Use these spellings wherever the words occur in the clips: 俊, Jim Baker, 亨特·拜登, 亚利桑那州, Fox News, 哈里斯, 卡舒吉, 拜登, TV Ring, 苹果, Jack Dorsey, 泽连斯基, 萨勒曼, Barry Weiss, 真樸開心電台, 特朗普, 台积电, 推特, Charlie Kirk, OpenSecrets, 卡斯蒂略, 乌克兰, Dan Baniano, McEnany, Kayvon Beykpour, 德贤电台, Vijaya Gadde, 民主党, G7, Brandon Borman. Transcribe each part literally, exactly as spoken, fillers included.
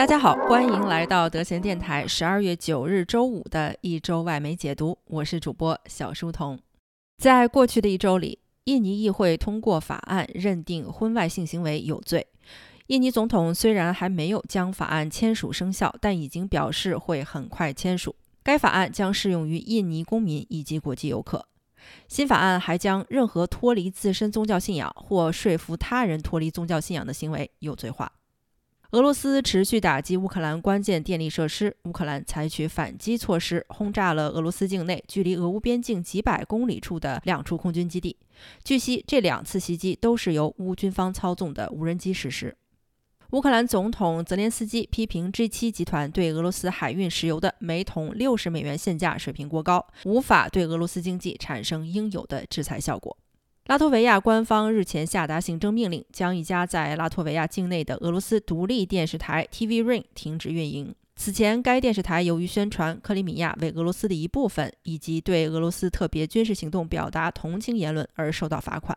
大家好，欢迎来到德贤电台十二月九日周五的一周外媒解读，我是主播小书童。在过去的一周里，印尼议会通过法案认定婚外性行为有罪。印尼总统虽然还没有将法案签署生效，但已经表示会很快签署。该法案将适用于印尼公民以及国际游客。新法案还将任何脱离自身宗教信仰或说服他人脱离宗教信仰的行为有罪化。俄罗斯持续打击乌克兰关键电力设施，乌克兰采取反击措施，轰炸了俄罗斯境内距离俄乌边境几百公里处的两处空军基地。据悉，这两次袭击都是由乌军方操纵的无人机实施。乌克兰总统泽连斯基批评 G 七 集团对俄罗斯海运石油的每桶六十美元限价水平过高，无法对俄罗斯经济产生应有的制裁效果。拉脱维亚官方日前下达行政命令，将一家在拉脱维亚境内的俄罗斯独立电视台 T V Ring 停止运营。此前，该电视台由于宣传克里米亚为俄罗斯的一部分，以及对俄罗斯特别军事行动表达同情言论而受到罚款。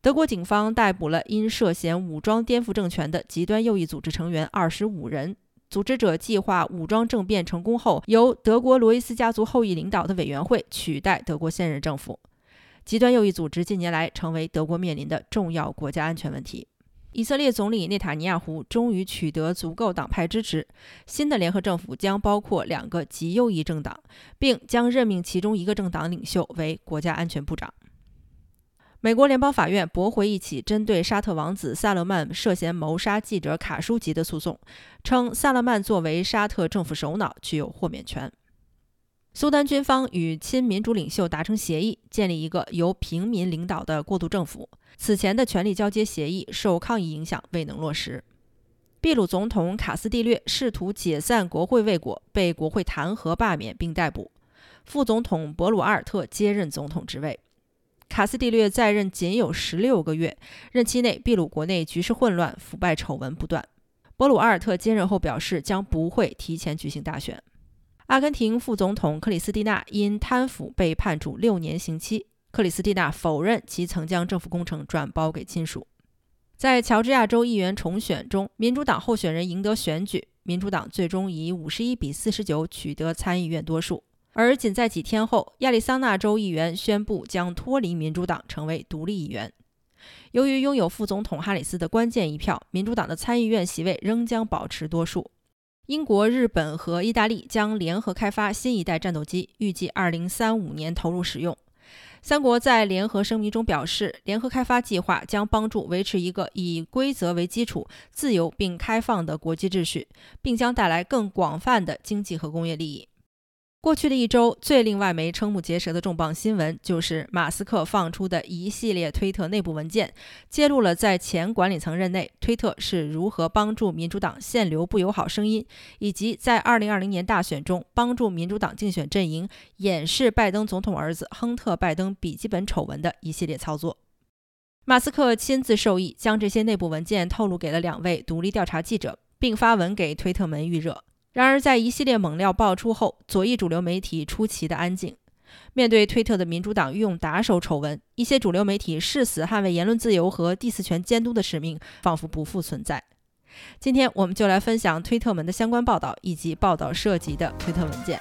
德国警方逮捕了因涉嫌武装颠覆政权的极端右翼组织成员二十五人。组织者计划武装政变成功后，由德国罗伊斯家族后裔领导的委员会取代德国现任政府。极端右翼组织近年来成为德国面临的重要国家安全问题。以色列总理内塔尼亚胡终于取得足够党派支持，新的联合政府将包括两个极右翼政党，并将任命其中一个政党领袖为国家安全部长。美国联邦法院驳回一起针对沙特王子萨勒曼涉嫌谋杀记者卡舒吉的诉讼，称萨勒曼作为沙特政府首脑具有豁免权。苏丹军方与亲民主领袖达成协议，建立一个由平民领导的过渡政府。此前的权力交接协议受抗议影响未能落实。秘鲁总统卡斯蒂略试图解散国会未果，被国会弹劾罢免并逮捕。副总统博鲁阿尔特接任总统职位。卡斯蒂略在任仅有十六个月，任期内秘鲁国内局势混乱，腐败丑闻不断。博鲁阿尔特接任后表示将不会提前举行大选。阿根廷副总统克里斯蒂娜因贪腐被判处六年刑期，克里斯蒂娜否认其曾将政府工程转包给亲属。在乔治亚州议员重选中，民主党候选人赢得选举，民主党最终以五十一比四十九取得参议院多数。而仅在几天后，亚利桑那州议员宣布将脱离民主党成为独立议员。由于拥有副总统哈里斯的关键一票，民主党的参议院席位仍将保持多数。英国、日本和意大利将联合开发新一代战斗机，预计二零三五年投入使用。三国在联合声明中表示，联合开发计划将帮助维持一个以规则为基础、自由并开放的国际秩序，并将带来更广泛的经济和工业利益。过去的一周，最令外媒瞠目结舌的重磅新闻就是马斯克放出的一系列推特内部文件，揭露了在前管理层任内推特是如何帮助民主党限流不友好声音，以及在二零二零年大选中帮助民主党竞选阵营掩饰拜登总统儿子亨特·拜登笔记本丑闻的一系列操作。马斯克亲自授意将这些内部文件透露给了两位独立调查记者，并发文给推特们预热。然而，在一系列猛料爆出后，左翼主流媒体出奇的安静。面对推特的民主党御用打手丑闻，一些主流媒体誓死捍卫言论自由和第四权监督的使命，仿佛不复存在。今天，我们就来分享推特们的相关报道以及报道涉及的推特文件。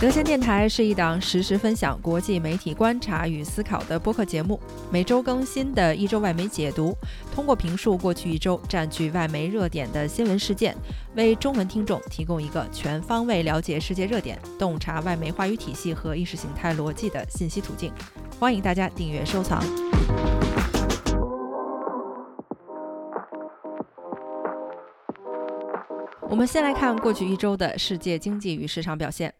德贤电台是一档实时分享国际媒体观察与思考的播客节目，每周更新的一周外媒解读，通过评述过去一周占据外媒热点的新闻事件，为中文听众提供一个全方位了解世界热点、洞察外媒话语体系和意识形态逻辑的信息途径。欢迎大家订阅收藏。我们先来看过去一周的世界经济与市场表现。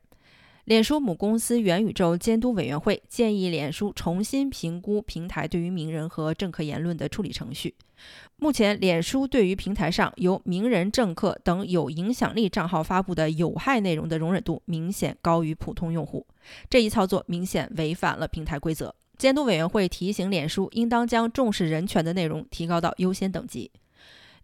脸书母公司元宇宙监督委员会建议脸书重新评估平台对于名人和政客言论的处理程序。目前，脸书对于平台上由名人、政客等有影响力账号发布的有害内容的容忍度明显高于普通用户。这一操作明显违反了平台规则。监督委员会提醒脸书应当将重视人权的内容提高到优先等级。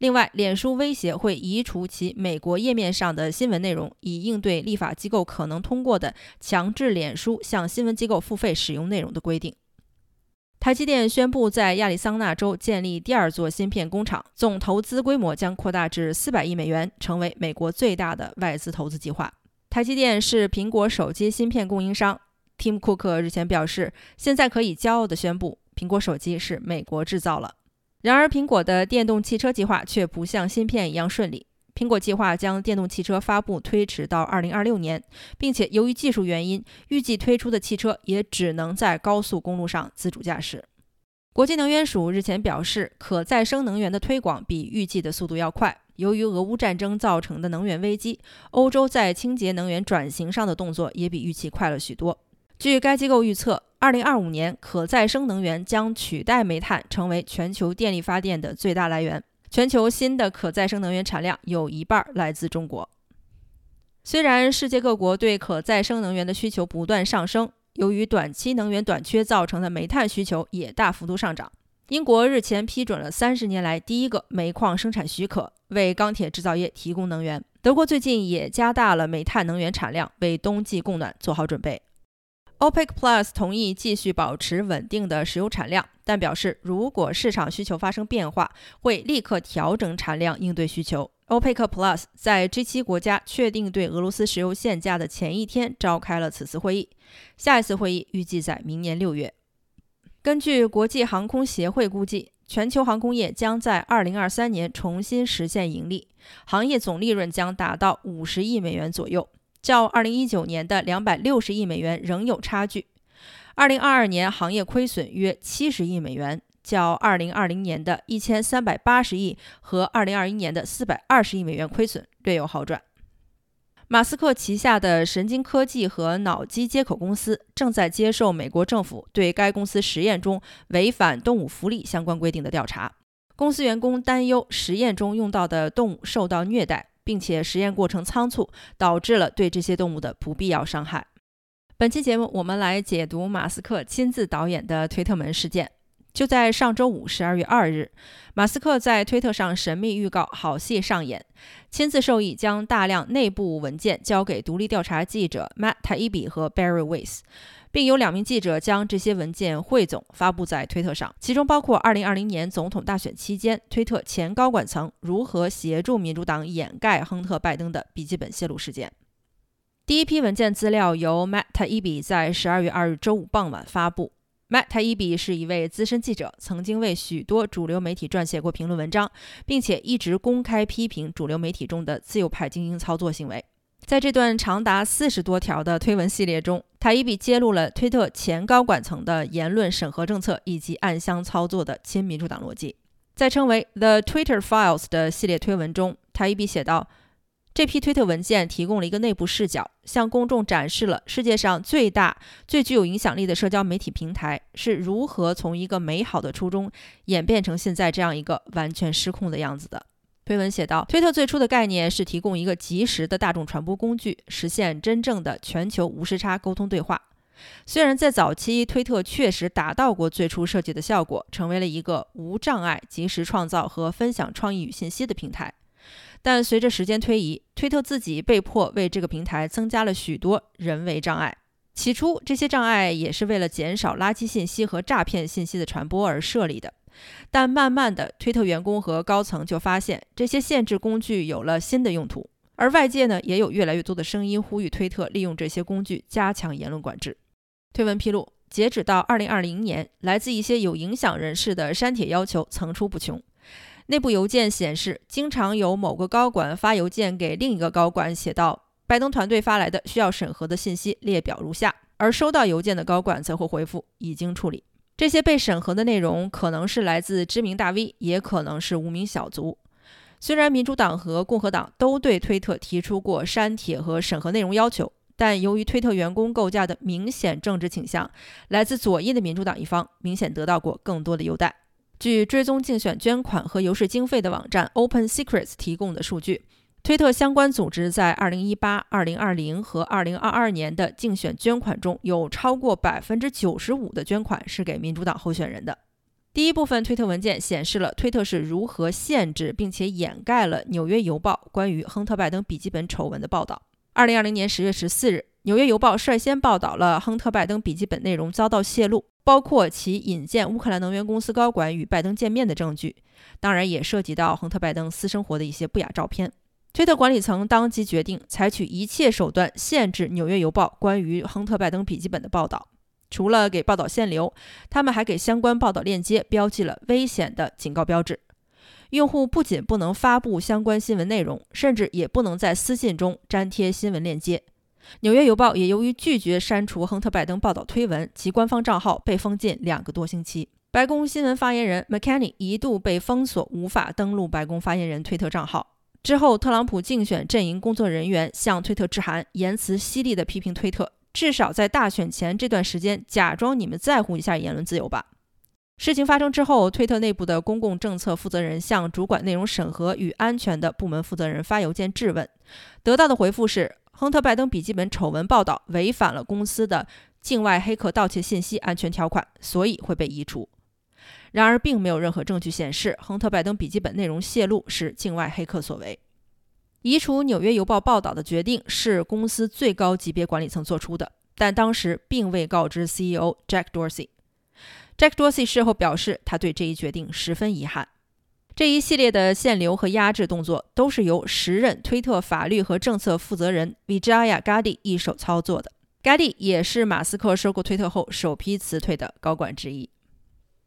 另外，脸书威胁会移除其美国页面上的新闻内容，以应对立法机构可能通过的强制脸书向新闻机构付费使用内容的规定。台积电宣布在亚利桑那州建立第二座芯片工厂，总投资规模将扩大至四百亿美元，成为美国最大的外资投资计划。台积电是苹果手机芯片供应商， Tim Cook 日前表示，现在可以骄傲地宣布，苹果手机是美国制造了。然而，苹果的电动汽车计划却不像芯片一样顺利。苹果计划将电动汽车发布推迟到二零二六年，并且由于技术原因，预计推出的汽车也只能在高速公路上自主驾驶。国际能源署日前表示，可再生能源的推广比预计的速度要快。由于俄乌战争造成的能源危机，欧洲在清洁能源转型上的动作也比预期快了许多。据该机构预测，二零二五年可再生能源将取代煤炭，成为全球电力发电的最大来源。全球新的可再生能源产量有一半来自中国。虽然世界各国对可再生能源的需求不断上升，由于短期能源短缺造成的煤炭需求也大幅度上涨。英国日前批准了三十年来第一个煤矿生产许可，为钢铁制造业提供能源。德国最近也加大了煤炭能源产量，为冬季供暖做好准备。OPEC Plus 同意继续保持稳定的石油产量，但表示如果市场需求发生变化，会立刻调整产量应对需求。OPEC Plus 在 G 七 国家确定对俄罗斯石油限价的前一天召开了此次会议，下一次会议预计在明年六月。根据国际航空协会估计，全球航空业将在二零二三年重新实现盈利，行业总利润将达到五十亿美元左右，较二零一九年的两百六十亿美元仍有差距。二零二二年行业亏损约七十亿美元，较二零二零年的一千三百八十亿和二零二一年的四百二十亿美元亏损略有好转。马斯克旗下的神经科技和脑机接口公司正在接受美国政府对该公司实验中违反动物福利相关规定的调查。公司员工担忧实验中用到的动物受到虐待，并且实验过程仓促，导致了对这些动物的不必要伤害。本期节目我们来解读马斯克亲自导演的推特门事件。就在上周五十二月二日，马斯克在推特上神秘预告好戏上演，亲自授意将大量内部文件交给独立调查记者 Matt Taibbi 和 Barry Weiss， 并有两名记者将这些文件汇总发布在推特上，其中包括二零二零年总统大选期间推特前高管层如何协助民主党掩盖亨特·拜登的笔记本泄露事件。第一批文件资料由 Matt Taibbi 在十二月二日周五傍晚发布。Matt Taibbi 是一位资深记者，曾经为许多主流媒体撰写过评论文章，并且一直公开批评主流媒体中的自由派精英操作行为。在这段长达四十多条的推文系列中， Taibbi 揭露了推特前高管层的言论审核政策以及暗箱操作的亲民主党逻辑。在称为 The Twitter Files 的系列推文中， Taibbi 写道，这批推特文件提供了一个内部视角，向公众展示了世界上最大、最具有影响力的社交媒体平台是如何从一个美好的初衷演变成现在这样一个完全失控的样子的。推文写道，推特最初的概念是提供一个及时的大众传播工具，实现真正的全球无时差沟通对话。虽然在早期，推特确实达到过最初设计的效果，成为了一个无障碍、及时创造和分享创意与信息的平台。但随着时间推移，推特自己被迫为这个平台增加了许多人为障碍。起初，这些障碍也是为了减少垃圾信息和诈骗信息的传播而设立的。但慢慢的，推特员工和高层就发现，这些限制工具有了新的用途。而外界呢，也有越来越多的声音呼吁推特利用这些工具加强言论管制。推文披露，截止到二零二零年，来自一些有影响人士的删帖要求层出不穷。内部邮件显示，经常有某个高管发邮件给另一个高管，写道，拜登团队发来的需要审核的信息列表如下，而收到邮件的高管则会回复已经处理。这些被审核的内容可能是来自知名大 V， 也可能是无名小卒。虽然民主党和共和党都对推特提出过删帖和审核内容要求，但由于推特员工构架的明显政治倾向，来自左翼的民主党一方明显得到过更多的优待。据追踪竞选捐款和游说经费的网站 OpenSecrets 提供的数据，推特相关组织在二零一八、二零二零和二零二二年的竞选捐款中，有超过 百分之九十五 的捐款是给民主党候选人的。第一部分推特文件显示了推特是如何限制并且掩盖了《纽约邮报》关于亨特·拜登笔记本丑闻的报道。二零二零年十月十四日，《纽约邮报》率先报道了亨特·拜登笔记本内容遭到泄露，包括其引荐乌克兰能源公司高管与拜登见面的证据，当然也涉及到亨特·拜登私生活的一些不雅照片。推特管理层当即决定采取一切手段限制《纽约邮报》关于亨特·拜登笔记本的报道，除了给报道限流，他们还给相关报道链接标记了危险的警告标志。用户不仅不能发布相关新闻内容，甚至也不能在私信中粘贴新闻链接。纽约邮报也由于拒绝删除亨特·拜登报道推文，其官方账号被封禁两个多星期。白宫新闻发言人 McEnany 一度被封锁，无法登录白宫发言人推特账号。之后，特朗普竞选阵营工作人员向推特致函，言辞犀利地批评推特，至少在大选前这段时间，假装你们在乎一下言论自由吧。事情发生之后，推特内部的公共政策负责人向主管内容审核与安全的部门负责人发邮件质问，得到的回复是亨特·拜登笔记本丑闻报道违反了公司的境外黑客盗窃信息安全条款，所以会被移除。然而，并没有任何证据显示亨特·拜登笔记本内容泄露是境外黑客所为。移除《纽约邮报》报道的决定是公司最高级别管理层做出的，但当时并未告知 C E O Jack Dorsey。Jack Dorsey 事后表示，他对这一决定十分遗憾。这一系列的限流和压制动作都是由时任推特法律和政策负责人 Vijaya Gadde 一手操作的。Gadde 也是马斯克收购推特后首批辞退的高管之一。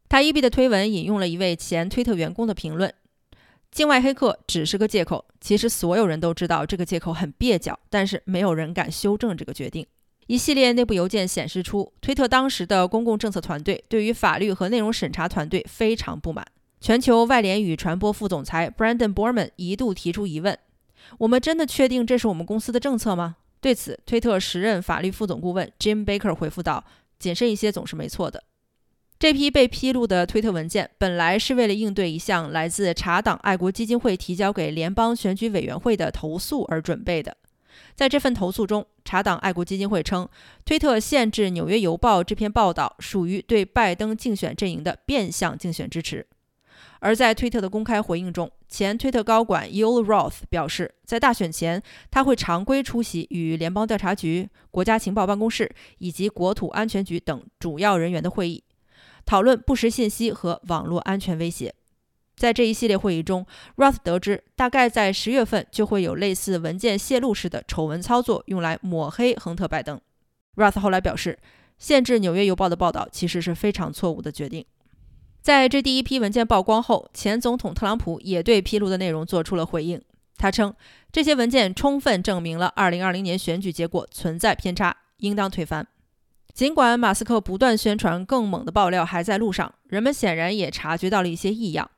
Taibbi 的推文引用了一位前推特员工的评论：“境外黑客只是个借口，其实所有人都知道这个借口很蹩脚，但是没有人敢修正这个决定。”一系列内部邮件显示出，推特当时的公共政策团队对于法律和内容审查团队非常不满。全球外联与传播副总裁 Brandon Borman 一度提出疑问：我们真的确定这是我们公司的政策吗？对此，推特时任法律副总顾问 Jim Baker 回复道：谨慎一些总是没错的。这批被披露的推特文件本来是为了应对一项来自查党爱国基金会提交给联邦选举委员会的投诉而准备的。在这份投诉中，查党爱国基金会称，推特限制《纽约邮报》这篇报道属于对拜登竞选阵营的变相竞选支持。而在推特的公开回应中，前推特高管 Yoel Roth 表示，在大选前，他会常规出席与联邦调查局、国家情报办公室以及国土安全局等主要人员的会议，讨论不实信息和网络安全威胁。在这一系列会议中 ，Roth 得知，大概在十月份就会有类似文件泄露式的丑闻操作，用来抹黑亨特·拜登。Roth 后来表示，限制《纽约邮报》的报道其实是非常错误的决定。在这第一批文件曝光后，前总统特朗普也对披露的内容做出了回应。他称，这些文件充分证明了二零二零年选举结果存在偏差，应当推翻。尽管马斯克不断宣传更猛的爆料还在路上，人们显然也察觉到了一些异样。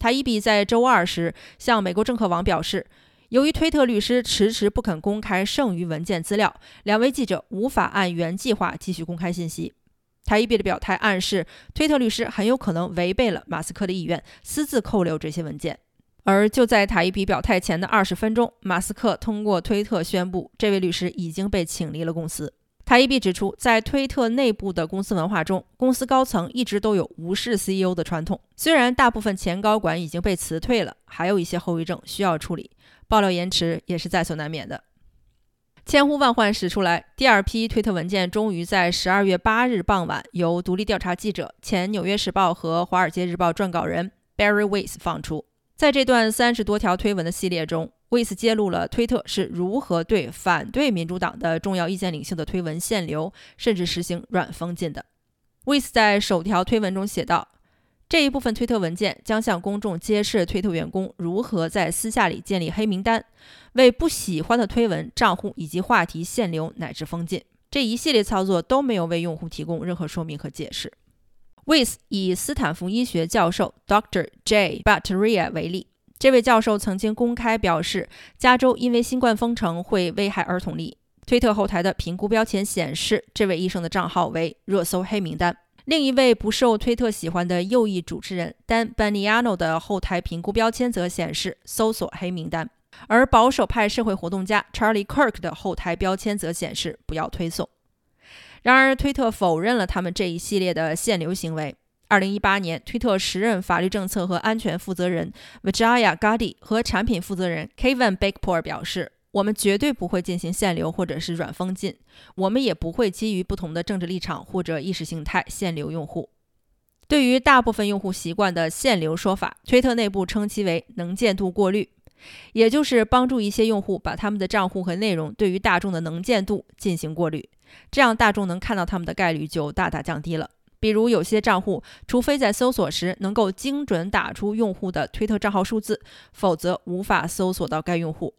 Taibbi 在周二时向美国政客网表示，由于推特律师迟迟不肯公开剩余文件资料，两位记者无法按原计划继续公开信息。Taibbi 的表态暗示，推特律师很有可能违背了马斯克的意愿，私自扣留这些文件。而就在 Taibbi 表态前的二十分钟，马斯克通过推特宣布，这位律师已经被请离了公司。Taibbi 指出，在推特内部的公司文化中，公司高层一直都有无视 C E O 的传统。虽然大部分前高管已经被辞退了，还有一些后遗症需要处理，爆料延迟也是在所难免的。千呼万唤始出来，第二批推特文件终于在十二月八日傍晚由独立调查记者、前《纽约时报》和《华尔街日报》撰稿人 Barry Weiss 放出。在这段三十多条推文的系列中，魏斯揭露了推特是如何对反对民主党的重要意见领袖的推文限流，甚至实行软封禁的。魏斯在首条推文中写道，这一部分推特文件将向公众揭示推特员工如何在私下里建立黑名单，为不喜欢的推文、账户以及话题限流乃至封禁。这一系列操作都没有为用户提供任何说明和解释。魏斯以斯坦福医学教授 Doctor J. Bhattaria 为例，这位教授曾经公开表示，加州因为新冠封城会危害儿童利益。推特后台的评估标签显示，这位医生的账号为热搜黑名单。另一位不受推特喜欢的右翼主持人 Dan Baniano 的后台评估标签则显示搜索黑名单，而保守派社会活动家 Charlie Kirk 的后台标签则显示不要推送。然而，推特否认了他们这一系列的限流行为。二零一八年，推特时任法律政策和安全负责人 Vijaya Gadde 和产品负责人 Kayvon Beykpour 表示，我们绝对不会进行限流或者是软封禁，我们也不会基于不同的政治立场或者意识形态限流用户。对于大部分用户习惯的限流说法，推特内部称其为能见度过滤，也就是帮助一些用户把他们的账户和内容对于大众的能见度进行过滤，这样大众能看到他们的概率就大大降低了。比如有些账户，除非在搜索时能够精准打出用户的推特账号数字，否则无法搜索到该用户，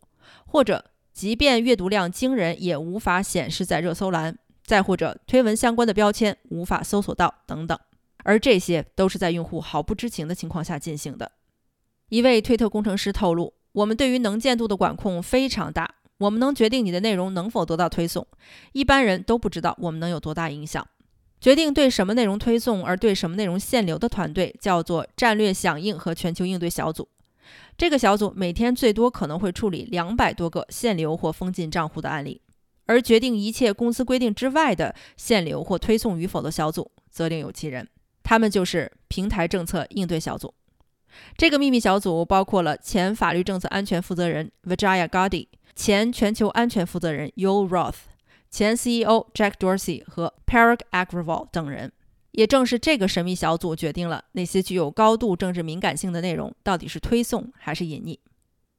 或者即便阅读量惊人也无法显示在热搜栏，再或者推文相关的标签无法搜索到等等，而这些都是在用户毫不知情的情况下进行的。一位推特工程师透露，我们对于能见度的管控非常大，我们能决定你的内容能否得到推送，一般人都不知道我们能有多大影响。决定对什么内容推送而对什么内容限流的团队叫做战略响应和全球应对小组，这个小组每天最多可能会处理两百多个限流或封禁账户的案例，而决定一切公司规定之外的限流或推送与否的小组则另有其人，他们就是平台政策应对小组。这个秘密小组包括了前法律政策安全负责人 Vijaya Gadde， 前全球安全负责人 Yoel Roth，前 C E O Jack Dorsey 和 Parag Agrawal 等人。也正是这个神秘小组决定了那些具有高度政治敏感性的内容到底是推送还是隐匿。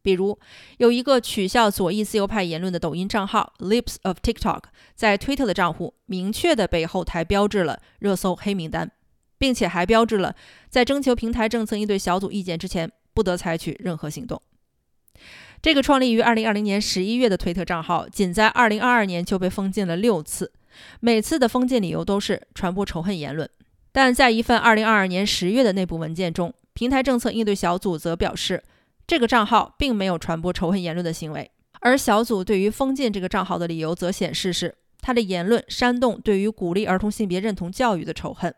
比如有一个取笑左翼自由派言论的抖音账号 Libs of TikTok 在推特的账户明确的被后台标志了热搜黑名单，并且还标志了在征求平台政策应对小组意见之前不得采取任何行动。这个创立于二零二零年十一月的推特账号仅在二零二二年就被封禁了六次，每次的封禁理由都是传播仇恨言论。但在一份二零二二年十月的内部文件中，平台政策应对小组则表示，这个账号并没有传播仇恨言论的行为，而小组对于封禁这个账号的理由则显示是他的言论煽动对于鼓励儿童性别认同教育的仇恨。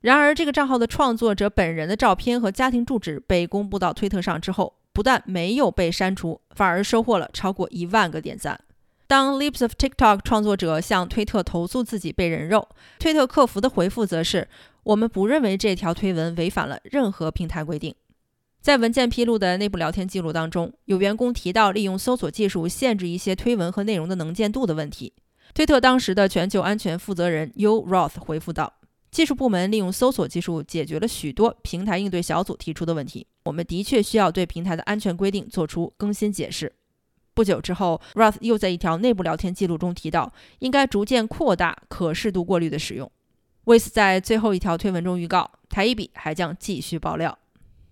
然而这个账号的创作者本人的照片和家庭住址被公布到推特上之后，不但没有被删除，反而收获了超过一万个点赞。当 Libs of TikTok 创作者向推特投诉自己被人肉，推特客服的回复则是，我们不认为这条推文违反了任何平台规定。在文件披露的内部聊天记录当中，有员工提到利用搜索技术限制一些推文和内容的能见度的问题。推特当时的全球安全负责人 Yoel Roth 回复道，技术部门利用搜索技术解决了许多平台应对小组提出的问题，我们的确需要对平台的安全规定做出更新解释。不久之后 Roth 又在一条内部聊天记录中提到，应该逐渐扩大可视度过滤的使用。Weiss 在最后一条推文中预告，Taibbi还将继续爆料。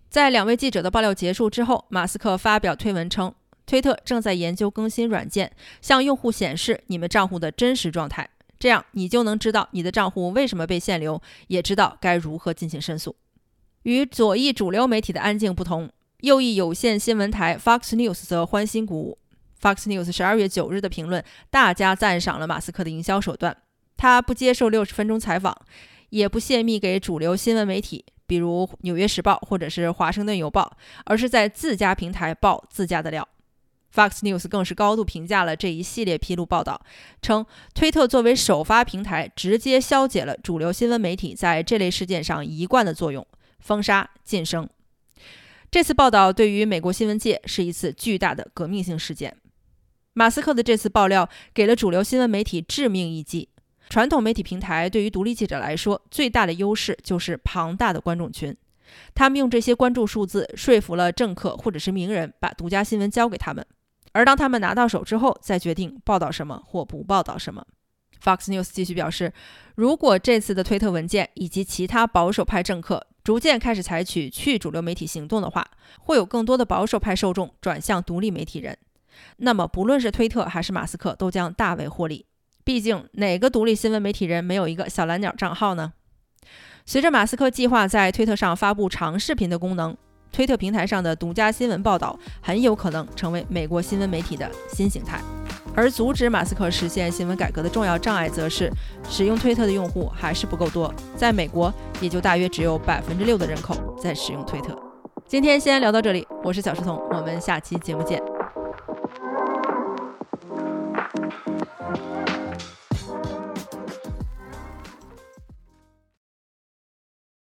在两位记者的爆料结束之后，马斯克发表推文称，推特正在研究更新软件，向用户显示你们账户的真实状态，这样你就能知道你的账户为什么被限流，也知道该如何进行申诉。与左翼主流媒体的安静不同，右翼有线新闻台 Fox News 则欢欣鼓舞。Fox News 十二月九日的评论，大家赞赏了马斯克的营销手段。他不接受六十分钟采访，也不泄密给主流新闻媒体，比如《纽约时报》或者是《华盛顿邮报》，而是在自家平台爆自家的料。Fox News 更是高度评价了这一系列披露报道，称推特作为首发平台，直接消解了主流新闻媒体在这类事件上一贯的作用，封杀、晋升。这次报道对于美国新闻界是一次巨大的革命性事件。马斯克的这次爆料给了主流新闻媒体致命一击。传统媒体平台对于独立记者来说，最大的优势就是庞大的观众群。他们用这些关注数字说服了政客或者是名人把独家新闻交给他们，而当他们拿到手之后，再决定报道什么或不报道什么。 Fox News 继续表示，如果这次的推特文件以及其他保守派政客逐渐开始采取去主流媒体行动的话，会有更多的保守派受众转向独立媒体人，那么不论是推特还是马斯克都将大为获利。毕竟哪个独立新闻媒体人没有一个小蓝鸟账号呢？随着马斯克计划在推特上发布长视频的功能，推特平台上的独家新闻报道很有可能成为美国新闻媒体的新形态。而阻止马斯克实现新闻改革的重要障碍则是，使用推特的用户还是不够多，在美国也就大约只有 百分之六 的人口在使用推特。今天先聊到这里，我是小书童，我们下期节目见。